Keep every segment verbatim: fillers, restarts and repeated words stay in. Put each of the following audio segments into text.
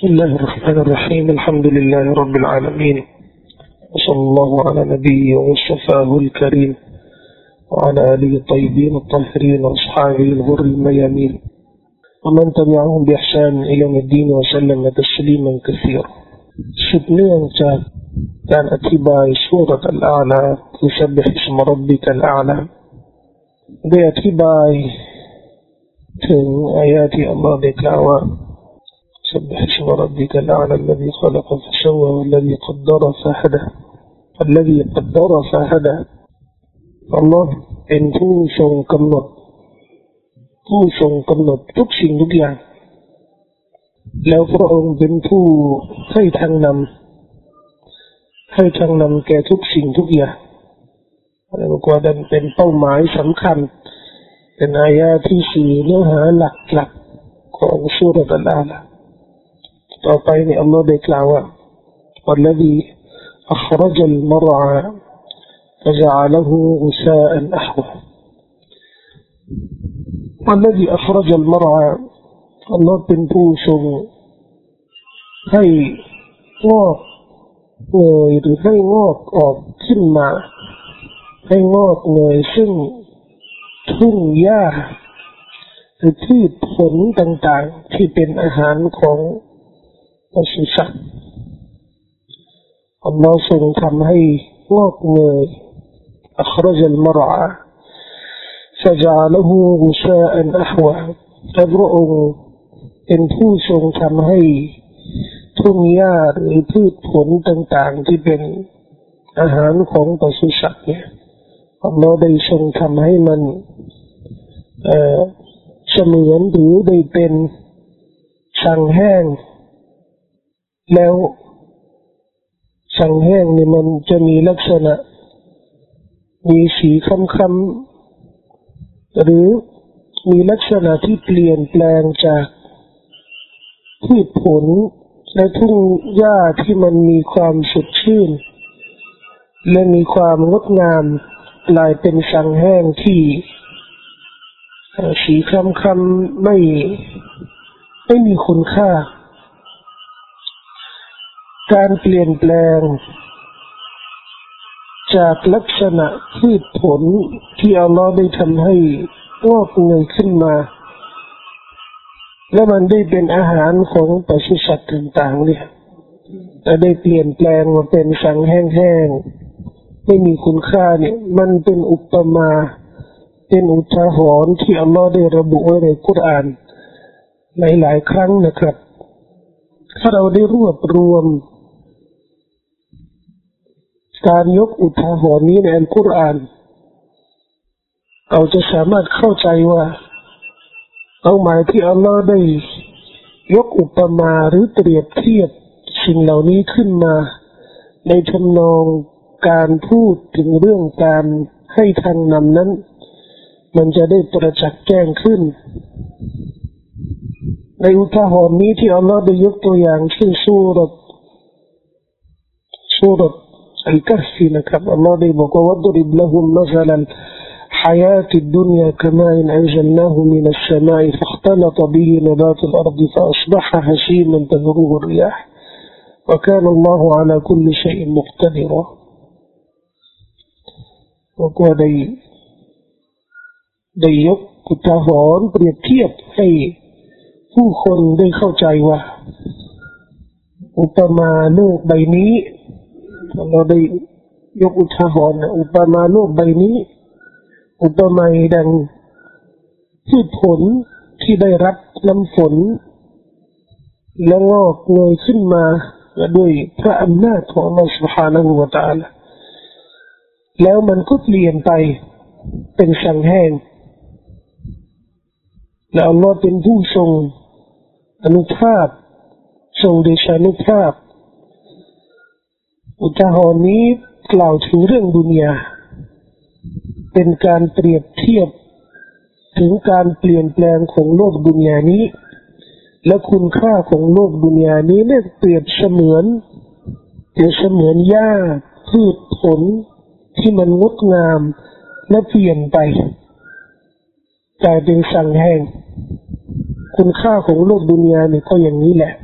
بسم الله الرحمن الرحيم. الحمد لله رب العالمين وصلى الله على نبيه وصفاه الكريم وعلى آله الطيبين الطاهرين وأصحابه الغر الميامين ومن تبعهم بإحسان إلى يوم الدين وسلم تسليما كثيرا. سبحان الله كان أتباع سورة الأعلى يسبح اسم ربك الأعلى بأتباع آيات الله ذكرها.سبح اسم ربك الأعلى الذي خلق فسوى والذي قدر فهدى الذي قدر فهدى الله เป็นผู้ทรงกำหนดผู้ทรงกำหนดทุกสิ่งทุกอย่างแล้วพระองค์เป็นผู้ให้ทางนำให้ทางนำแก่ทุกสิ่งทุกอย่างอะไรบอกว่าดันเป็นเป้าหมายสำคัญเป็นอายะที่สี่เนื้อหาหลักๆของซูเราะฮ์อัลอาลาต่อไปนี่อัลลอฮ์ได้กล่าวว่า والذي أخرج المرعى فجعله غثاء أحوى والذي أخرج المرعى อัลลอฮ์เป็นผู้ทรงให้งอกเงยหรือให้งอกออกขึ้นมาให้งอกเงยซึ่งทุ่งหญ้าหรือพืชผลต่างๆที่เป็นอาหารของอัลลอฮ์ทรงทำให้งอกเงย أخرج المرعى فجعله غثاء أحوى พระองค์เป็นผู้ทรงทำให้ทุ่งหญ้าหรือพืชผลต่างๆที่เป็นอาหารของปศุสัตว์เนี่ยอัลลอฮ์ได้ทรงทำให้มันเอ่อเสมือนหรือได้เป็นช่างแห้งแล้วสังแห้งนี่มันจะมีลักษณะมีสีค้ำๆหรือมีลักษณะที่เปลี่ยนแปลงจากพืชผลและทุ่งหญ้าที่มันมีความสดชื่นและมีความงดงามกลายเป็นสังแห้งที่สีค้ำๆไม่ไม่มีคุณค่าการเปลี่ยนแปลงจากลักษณะพืชผลที่อัลลอฮ์ได้ทำให้งอกเงยขึ้นมาและมันได้เป็นอาหารของปศุสัตว์ต่างๆเนี่ยแต่ได้เปลี่ยนแปลงมาเป็นสังแห้งๆไม่มีคุณค่าเนี่ยมันเป็นอุปมาเป็นอุทาหรณ์ที่อัลลอฮ์ได้ระบุไว้ในกุรอานหลายๆครั้งนะครับถ้าเราได้รวบรวมการยกอุทาหรณ์นี้ในอัลกุรอานเราจะสามารถเข้าใจว่าเป้าหมายที่อัลลอฮ์ได้ยกอุปมาหรือเปรียบเทียบสิ่งเหล่านี้ขึ้นมาในทำนองการพูดถึงเรื่องการให้ทางนำนั้นมันจะได้ประจักษ์แจ้งขึ้นในอุทาหรณ์นี้ที่อัลลอฮ์ได้ยกตัวอย่างเช่นซูเราะห์ซูเราะห์อัลกะฮ์นะครับอัลลอฮ์ได้บอกว่าวัดริบละฮุมมัซะลันฮะยาตุดดุนยาคามาอินอันซัลนาฮุมินัสสะมาอิฟัฆตะละตะบิฮินะบาตุลอัรฎิฟะอัศบะฮะฮะซีมันตะรูฮุรริยาห์วะกานัลลอฮุอะลาคุลลิชัยอินมุกตะดิรวะกอดีได้ยกอุทาหรณ์เปรียบเทียบให้ผู้คนได้เข้าใจว่าอุปมาโลกใบนี้เราได้ยกอุทาหรณ์อุปมาโลกใบนี้อุปมาดังพืชผลที่ได้รับน้ำฝนและงอกเงยขึ้นมาด้วยพระอำนาจของอัลลอฮฺ سبحانه และ تعالى แล้วมันก็เปลี่ยนไปเป็นสังแห้งและอัลลอฮฺเป็นผู้ทรงอนุภาพทรงเดชานุภาพอุทาหรณ์นี้กล่าวถึงเรื่องดุนยาเป็นการเปรียบเทียบถึงการเปลี่ยนแปลงของโลกดุนยานี้และคุณค่าของโลกดุนยานี้เนี่ยเปรียบเสมือนเปรียบเสมือนหญ้าพืชผลที่มันงดงามและเปลี่ยนไปกลายเป็นสังแห้งคุณค่าของโลกดุนยาเนี่ยก็อย่างนี้แหละ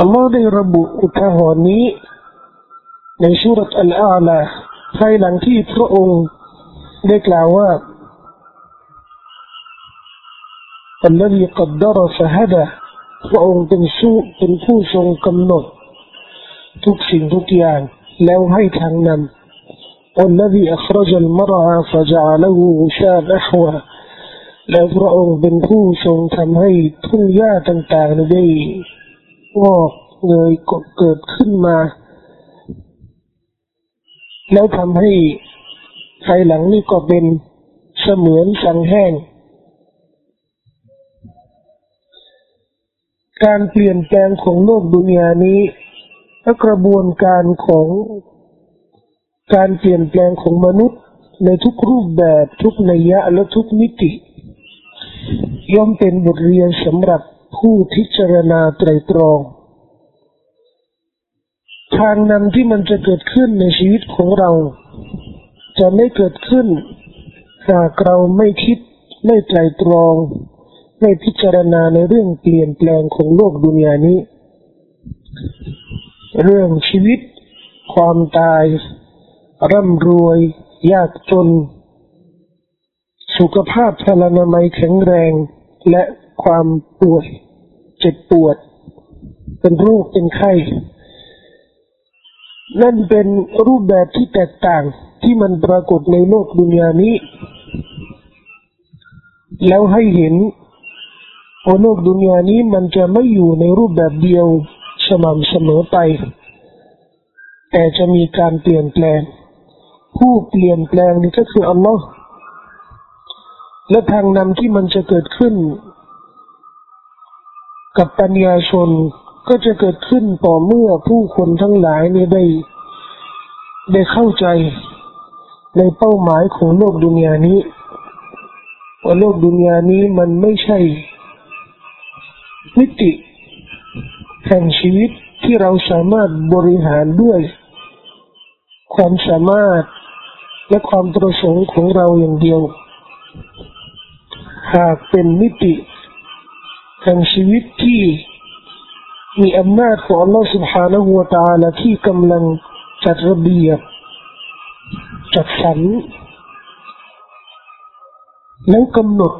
อัลลอฮ์ได้ระบุอุทาหรณ์นี้ในซูเราะฮ์อัลอาละภายหลังที่พระองค์ได้กล่าวว่าอัลลอฮิกัดดะรอฟะฮะดะพระองค์เป็นผู้เป็นผู้ทรงกำหนดทุกสิ่งทุกอย่างแล้วให้ทางนำอัลลอฮิอัคเราะจัลมะรออะฟะญะอะละฮูชาบะฮวะแล้วพระองค์เป็นผู้ทรงทำให้ทุ่งหญ้าต่างๆได้งอกเงยเกิดขึ้นมาแล้วทำให้ภายหลังนี่ก็เป็นเสมือนสังแห้งการเปลี่ยนแปลงของโลกดุนยานี้และกระบวนการของการเปลี่ยนแปลงของมนุษย์ในทุกรูปแบบทุกนัยยะและทุกมิติย่อมเป็นบทเรียนสำหรับผู้พิจารณาไตร่ตรองทางนำที่มันจะเกิดขึ้นในชีวิตของเราจะไม่เกิดขึ้นหากเราไม่คิดไม่ไตร่ตรองไม่พิจารณาในเรื่องเปลี่ยนแปลงของโลกดุนยานี้เรื่องชีวิตความตายร่ำรวยยากจนสุขภาพพลานามัยแข็งแรงและความป่วยเจ็บปวดเป็นโรคเป็นไข้นั่นเป็นรูปแบบที่แตกต่างที่มันปรากฏในโลกดุนยานี้แล้วให้เห็นโลกดุนยานี้มันจะไม่อยู่ในรูปแบบเดียวสม่ำเสมอไปแต่จะมีการเปลี่ยนแปลงผู้เปลี่ยนแปลงนี่ก็คืออัลลอฮ์และทางนำที่มันจะเกิดขึ้นกับปัญญาชนก็จะเกิดขึ้นต่อเมื่อผู้คนทั้งหลายนี่ได้ได้เข้าใจในเป้าหมายของโลกดุนยานี้ว่าโลกดุนยานี้มันไม่ใช่มิติแห่งชีวิตที่เราสามารถบริหารด้วยความสามารถและความประสงค์ของเราอย่างเดียวหากเป็นมิติแห่งชีวิตที่มีอำนาจของอัลลอฮฺ سبحانه และ تعالى ที่กำลังจัดระเบียบจัดสรรและกำหนด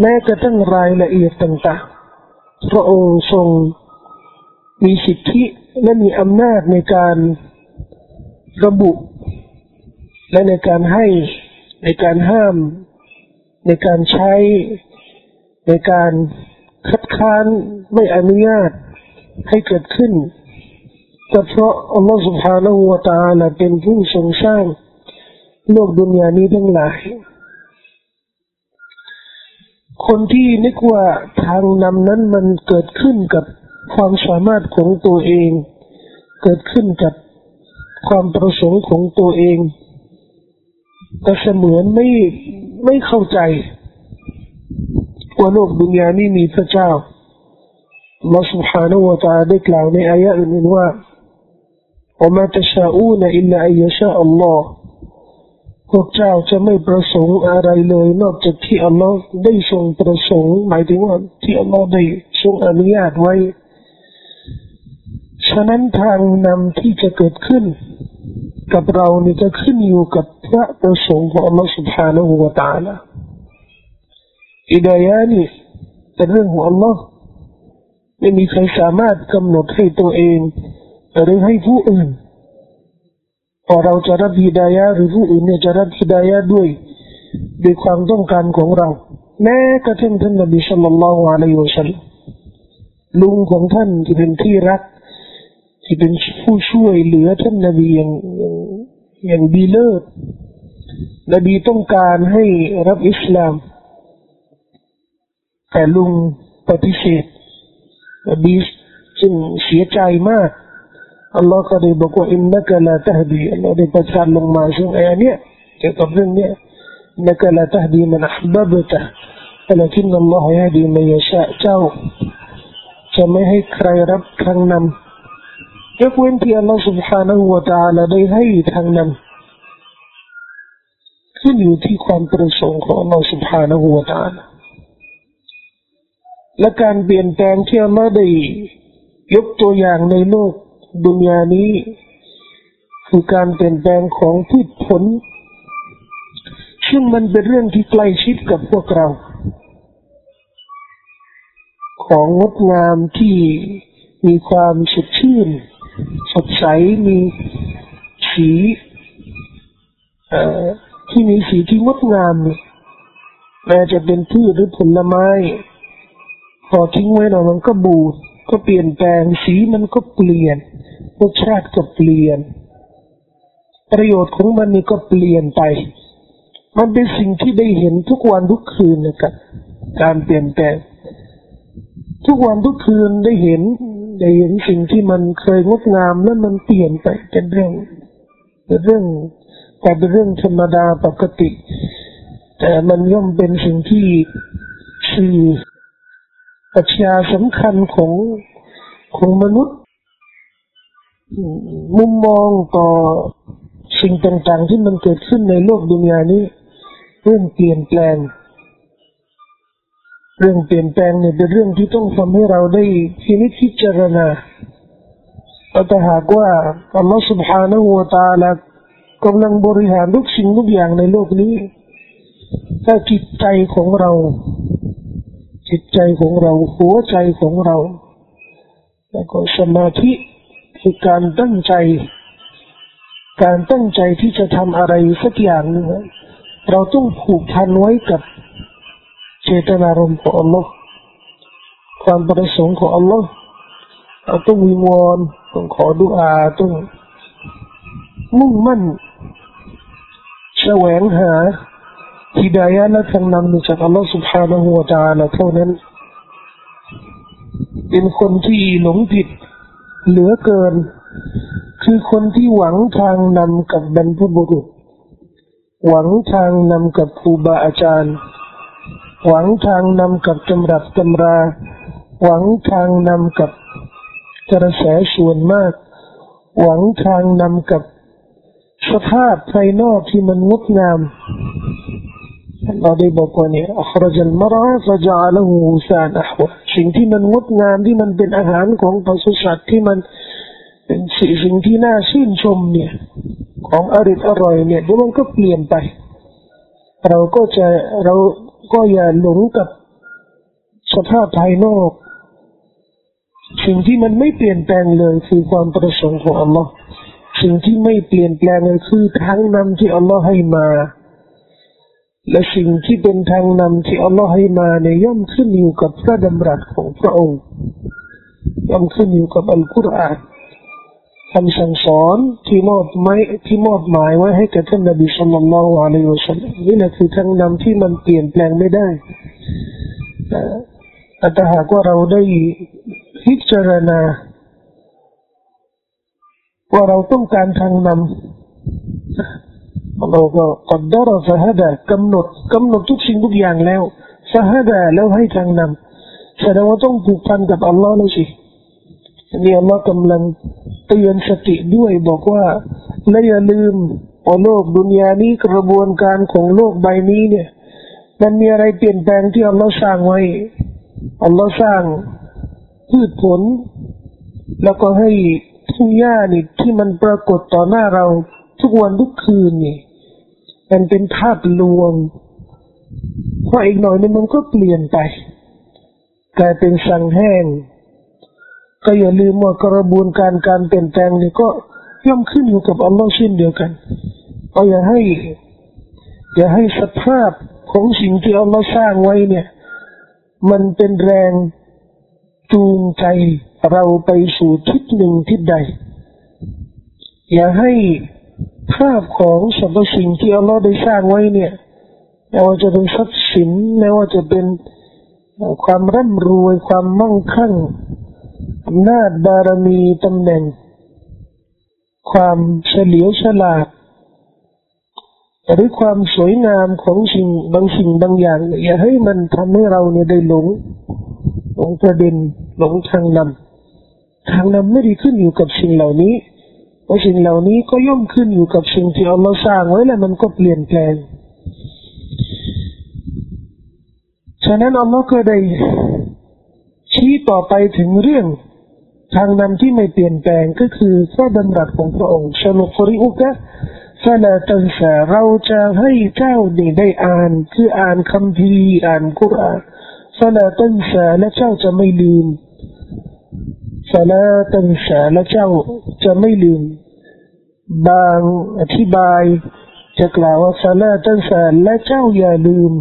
แม้กระทั่งรายละเอียดต่างๆพระองค์ทรงมีสิทธิและมีอำนาจในการระบุและในการให้ในการห้ามในการใช้ในการคัดค้านไม่อนุญาตให้เกิดขึ้นแต่เพราะอัลลอฮฺ سبحانه และ تعالى เป็นผู้ทรงสร้างโลกดุนยานี้ทั้งหลายคนที่นึกว่าทางนำนั้นมันเกิดขึ้นกับความสามารถของตัวเองเกิดขึ้นกับความประสงค์ของตัวเองก็เสมือนไม่ไม่เข้าใจว่าโลกดุนยานี้มีพระเจ้าอัลลอฮฺ سبحانه และ تعالى ได้กล่าวในอายะห์อื่นว่า وما تشاءون إلا أن يشاء الله พวกเจ้าจะไม่ประสงค์อะไรเลยนอกจากที่อัลลอฮฺได้ทรงประสงค์หมายถึงว่าที่อัลลอฮฺได้ทรงอนุญาตไว้ฉะนั้นทางนำที่จะเกิดขึ้นกับเรานี่จะขึ้นอยู่กับพระประสงค์ของอัลลอฮฺ سبحانه และ تعالى อิดายะนี่เป็นเรื่องของอัลลอฮฺไม่มีใครสามารถกำหนดให้ตัวเองหรือให้ผู้อื่นพอเราจะรับฮิดายะหรือผู้อื่นเนี่ยจะรับฮิดายะด้วยด้วยความต้องการของเราแม้กระทั่งท่านนบีศ็อลลัลลอฮุอะลัยฮิวะซัลลัมลุงของท่านที่เป็นที่รักที่เป็นผู้ช่วยเหลือท่านนบีอย่างอย่างดีเลิศนบีต้องการให้รับอิสลามแต่ลุงปฏิเสธนบีจึงเสียใจมากอัลลอฮฺก็ได้บอกว่าอินนักะลาตะฮดีอัลลอฮฺได้ประทานลงมาซึ่งอายะห์เนี่ยเกี่ยวกับเรื่องเนี้ยอินนักะลาตะฮดีมันอัฮบับตะวะลากินอัลลอฮฺยะฮดีมันยะชาอ์เจ้าจะไม่ให้ใครรับทางนำยกเว้นที่อัลลอฮฺ سبحانه และ تعالى ได้ให้ทางนำขึ้นอยู่ที่ความประสงค์ของอัลลอฮฺ سبحانه และ تعالى และการเปลี่ยนแปลงที่อัลลอฮฺได้ ยกตัวอย่างในโลกดุนยานี้คือการเปลี่ยนแปลงของพืชผลซึ่งมันเป็นเรื่องที่ใกล้ชิดกับพวกเราของงดงามที่มีความสดชื่นสดใสมีสีที่มีสีที่งดงามแม้จะเป็นพืชหรือผลไม้พอทิ้งไว้หน่อยมันก็บูดก็เปลี่ยนแปลงสีมันก็เปลี่ยนรสชาติก็เปลี่ยนประโยชน์ของมันนี่ก็เปลี่ยนไปมันเป็นสิ่งที่ได้เห็นทุกวันทุกคืนนะครับการเปลี่ยนแปลงทุกวันทุกคืนได้เห็นได้เห็นสิ่งที่มันเคยงดงามแล้วมันเปลี่ยนไปเป็นเรื่องเป็นเรื่องแต่เป็นเรื่องธรรมดาปกติแต่มันย่อมเป็นสิ่งที่สื่อปรัชญาสำคัญของของมนุษย์มุมมองต่อสิ่งต่างๆที่มันเกิดขึ้นในโลกดุนยานี้เรื่องเปลี่ยนแปลงเรื่องเปลี่ยนแปลงเนี่ยเป็นเรื่องที่ต้องทำให้เราได้พินิจพิจารณาแต่หากว่าอัลลอฮฺ سبحانه และ تعالى กำลังบริหารทุกสิ่งทุกอย่างในโลกนี้ถ้าจิตใจของเราจิตใจของเราหัวใจของเราแล้วก็สมาธิคือการตั้งใจการตั้งใจที่จะทำอะไรสักอย่างนึงเราต้องผูกพันไว้กับเจตนารมณ์ของอัลลอฮ์ความประสงค์ของอัลลอฮ์เราต้องวิงวอนต้องขอดุอาต้องมุ่งมั่นแสวงหาฮิดายะห์และทางนำจากอัลลอฮ์ سبحانه และ تعالى เท่านั้นเป็นคนที่หลงผิดเหลือเกินคือคนที่หวังทางนำกับบรรพบุรุษหวังทางนำกับครูบาอาจารย์หวังทางนำกับตำรับตำราหวังทางนำกับกระแสส่วนมากหวังทางนำกับสภาพภายนอกที่มันงดงามเราได้บอกว่าเนี่ยอัครจัลมะระฟะจาละฮูซานอะฮวะสิ่งที่มันงดงามที่มันเป็นอาหารของปศุสัตว์ที่มันเป็นสิ่งที่น่าชื่นชมเนี่ยของอริดอร่อยเนี่ยเดี๋ยวมันก็เปลี่ยนไปเราก็จะเราก็อย่าหลงกับสภาพภายนอกสิ่งที่มันไม่เปลี่ยนแปลงเลยคือความประสงค์ของอัลลอฮ์สิ่งที่ไม่เปลี่ยนแปลงเลยคือทางนำที่อัลลอฮ์ให้มาและสิ่งที่เป็นทางนำที่อัลลอฮ์ให้มาเนี่ยย่อมขึ้นอยู่กับพระดำรัสของพระองค์ย่อมขึ้นอยู่กับอัลกุรอานคำสั่งสอนที่มอบไม้ที่มอบหมายไว้ให้แก่ท่านนบีศ็อลลัลลอฮุอะลัยฮิวะซัลลัมนี่แหละคือทางนำที่มันเปลี่ยนแปลงไม่ได้แต่หากว่าเราได้พิจารณาว่าเราต้องการทางนำเราก็กัดดารฟะฮะดะกำหนดกำหนดทุกสิ่งทุกอย่างแล้วฟะฮะดะแล้วให้ทางนำแสดงว่าต้องผูกพันกับอัลลอฮ์แล้วสินี่อัลลอฮ์กำลังเตือนสติด้วยบอกว่าและอย่าลืมว่าโลกดุนยานี้กระบวนการของโลกใบนี้เนี่ยมันมีอะไรเปลี่ยนแปลงที่อัลลอฮ์สร้างไว้อัลลอฮ์สร้างพืชผลแล้วก็ให้ทุ่งหญ้านี่ที่มันปรากฏต่อหน้าเราทุกวันทุกคืนนี่มันเป็นภาพลวงเพราะอีกหน่อยนี่มันก็เปลี่ยนไปกลายเป็นสังแห้งก็อย่าลืมว่ากระบวนการการเปลี่ยนแปลงนี่ก็ย่อมขึ้นอยู่กับอัลลอฮ์เช่นเดียวกันเอาอย่าให้อย่าให้สภาพของสิ่งที่อัลลอฮ์สร้างไว้เนี่ยมันเป็นแรงจูงใจเราไปสู่ทิศหนึ่งทิศใดอย่าให้ภาพของสรรพสิ่งที่อัลลอฮ์ได้สร้างไว้เนี่ยไม่ว่าจะเป็นทรัพย์สินไม่ว่าจะเป็นความร่ำรวยความมั่งคั่งอำนาจบารมีตำแหน่งความเฉลียวฉลาดหรือความสวยงามของสิ่งบางสิ่งบางอย่างอย่าให้มันทำให้เราเนี่ยได้หลงหลงประเด็นหลงทางนำทางนำไม่ได้ขึ้นอยู่กับสิ่งเหล่านี้เพราะสิ่งเหล่านี้ก็ย่อมขึ้นอยู่กับสิ่งที่อัลลอฮ์สร้างไว้และมันก็เปลี่ยนแปลงฉะนั้นอัลลอฮ์ก็ได้ชี้ต่อไปถึงเรื่อง ทางนำที่ไม่เปลี่ยนแปลงก็คือพระดำรัสของพระองค์ชนุกริอุกะฟะลาตันซาเราจะให้เจ้านี่ได้อ่านคืออ่านคัมภีร์อ่านกุรอานฟะลาตันซาและเจ้าจะไม่ลืมฟะลาตันซาและเจ้าจะไม่ลืมบางอธิบายจะกล่าวว่าฟะลาตันซาและเจ้าอย่าลืม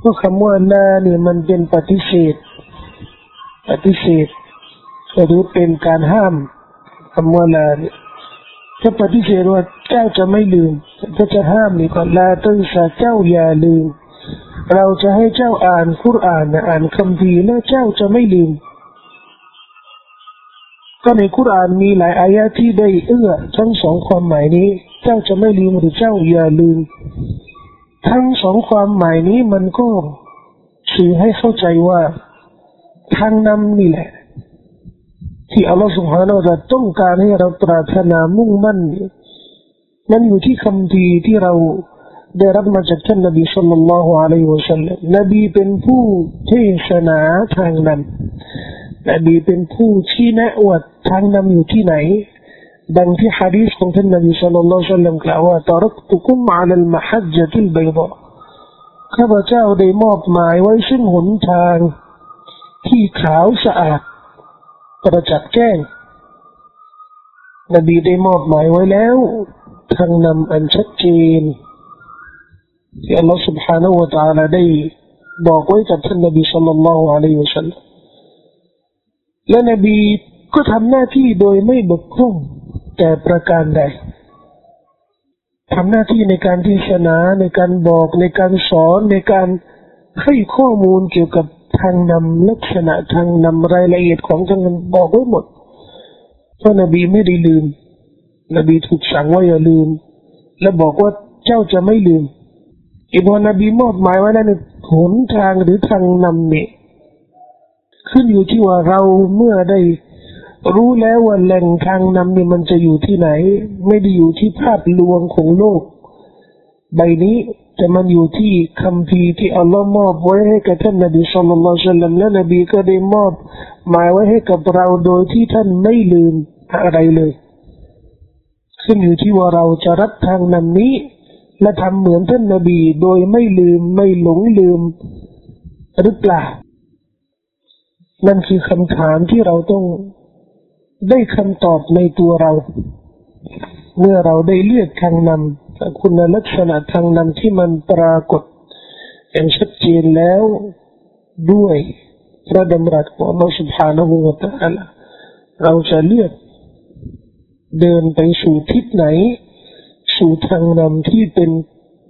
เพราะคำว่าลาเนี่ยมันเป็นปฏิเสธปฏิเสธหรือเป็นการห้ามคำว่าลาเนี่ยถ้าปฏิเสธว่าเจ้าจะไม่ลืมก็จะห้ามนี่ก่อนลาตันซาเจ้าอย่าลืมเราจะให้เจ้าอ่านคุรอานอ่านคัมภีร์แล้วเจ้าจะไม่ลืมก็ในคุรอานมีหลายอายะที่ได้เอื้อทั้งสองความหมายนี้เจ้าจะไม่ลืมหรือเจ้าอย่าลืมทั้งสองความหมายนี้มันก็สื่อให้เข้าใจว่าทางนำนี่แหละที่อัลลอฮฺซุบฮานะฮูวะตะอาลาต้องการให้เราปรารถนามุ่งมั่นมันอยู่ที่คำดีที่เราได้รับมาจากท่านนบีศ็อลลัลลอฮุอะลัยฮิวะซัลลัมนบีเป็นผู้เทศนาทางนำนบีเป็นผู้ชี้แนะว่าทางนำอยู่ที่ไหนดังที่หะดีษของท่านนบีศ็อลลัลลอฮุอะลัยฮิวะซัลลัมกล่าวว่าตะรักตุกุมอะลัลมะฮัจญะติลบัยฎอข้าพเจ้าได้มอบหมายไว้ซึ่งหนทางที่ขาวสะอาดประจักษ์แจ้งนบีได้มอบหมายไว้แล้วทางนำอันชัดเจนที่อัลลอฮฺ سبحانه และ تعالى ได้บอกไว้กับท่านนบีศ็อลลัลลอฮุอะลัยฮิวะซัลลัมและนบีก็ทำหน้าที่โดยไม่บกพร่องแต่ประการใดทำหน้าที่ในการเทศนาในการบอกในการสอนในการให้ข้อมูลเกี่ยวกับทางนำลักษณะทางนำรายละเอียดของทางนำบอกไว้หมดเพราะนบีไม่ได้ลืมนบีถูกสั่งว่าอย่าลืมและบอกว่าเจ้าจะไม่ลืมอีกว่านบีมอบหมายไว้แล้วในหนทางหรือทางนำเนี่ยขึ้นอยู่ที่ว่าเราเมื่อได้รู้แล้วว่าแหล่งทางนำเนี่ยมันจะอยู่ที่ไหนไม่ได้อยู่ที่ภาพลวงของโลกใบนี้แต่มันอยู่ที่คัมภีร์ที่อัลลอฮ์มอบไว้ให้กับท่านนบีศ็อลลัลลอฮุอะลัยฮิวะซัลลัมและนบีก็ได้มอบหมายไว้ให้กับเราโดยที่ท่านไม่ลืมอะไรเลยขึ้นอยู่ที่ว่าเราจะรับทางนำนี้และทำเหมือนท่านนบีโดยไม่ลืมไม่หลงลืมหรือเปล่านั่นคือคำถามที่เราต้องได้คำตอบในตัวเราเมื่อเราได้เลือกทางนำคุณลักษณะทางนำที่มันปรากฏอย่างชัดเจนแล้วด้วยพระดำรัสของอัลลอฮฺ سبحانه และ تعالى เราจะเลือกเดินไปสู่ทิศไหนสู่ทางนำที่เป็น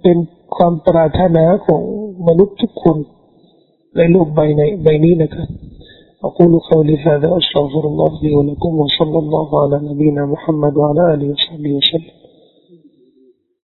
เป็นความปรารถนาของมนุษย์ทุกคนในโลกใบใบนี้นะครับأقول قولي هذا أستغفر الله لي ولكم وصلى الله على نبينا محمد وعلى آله وصحبه وسلم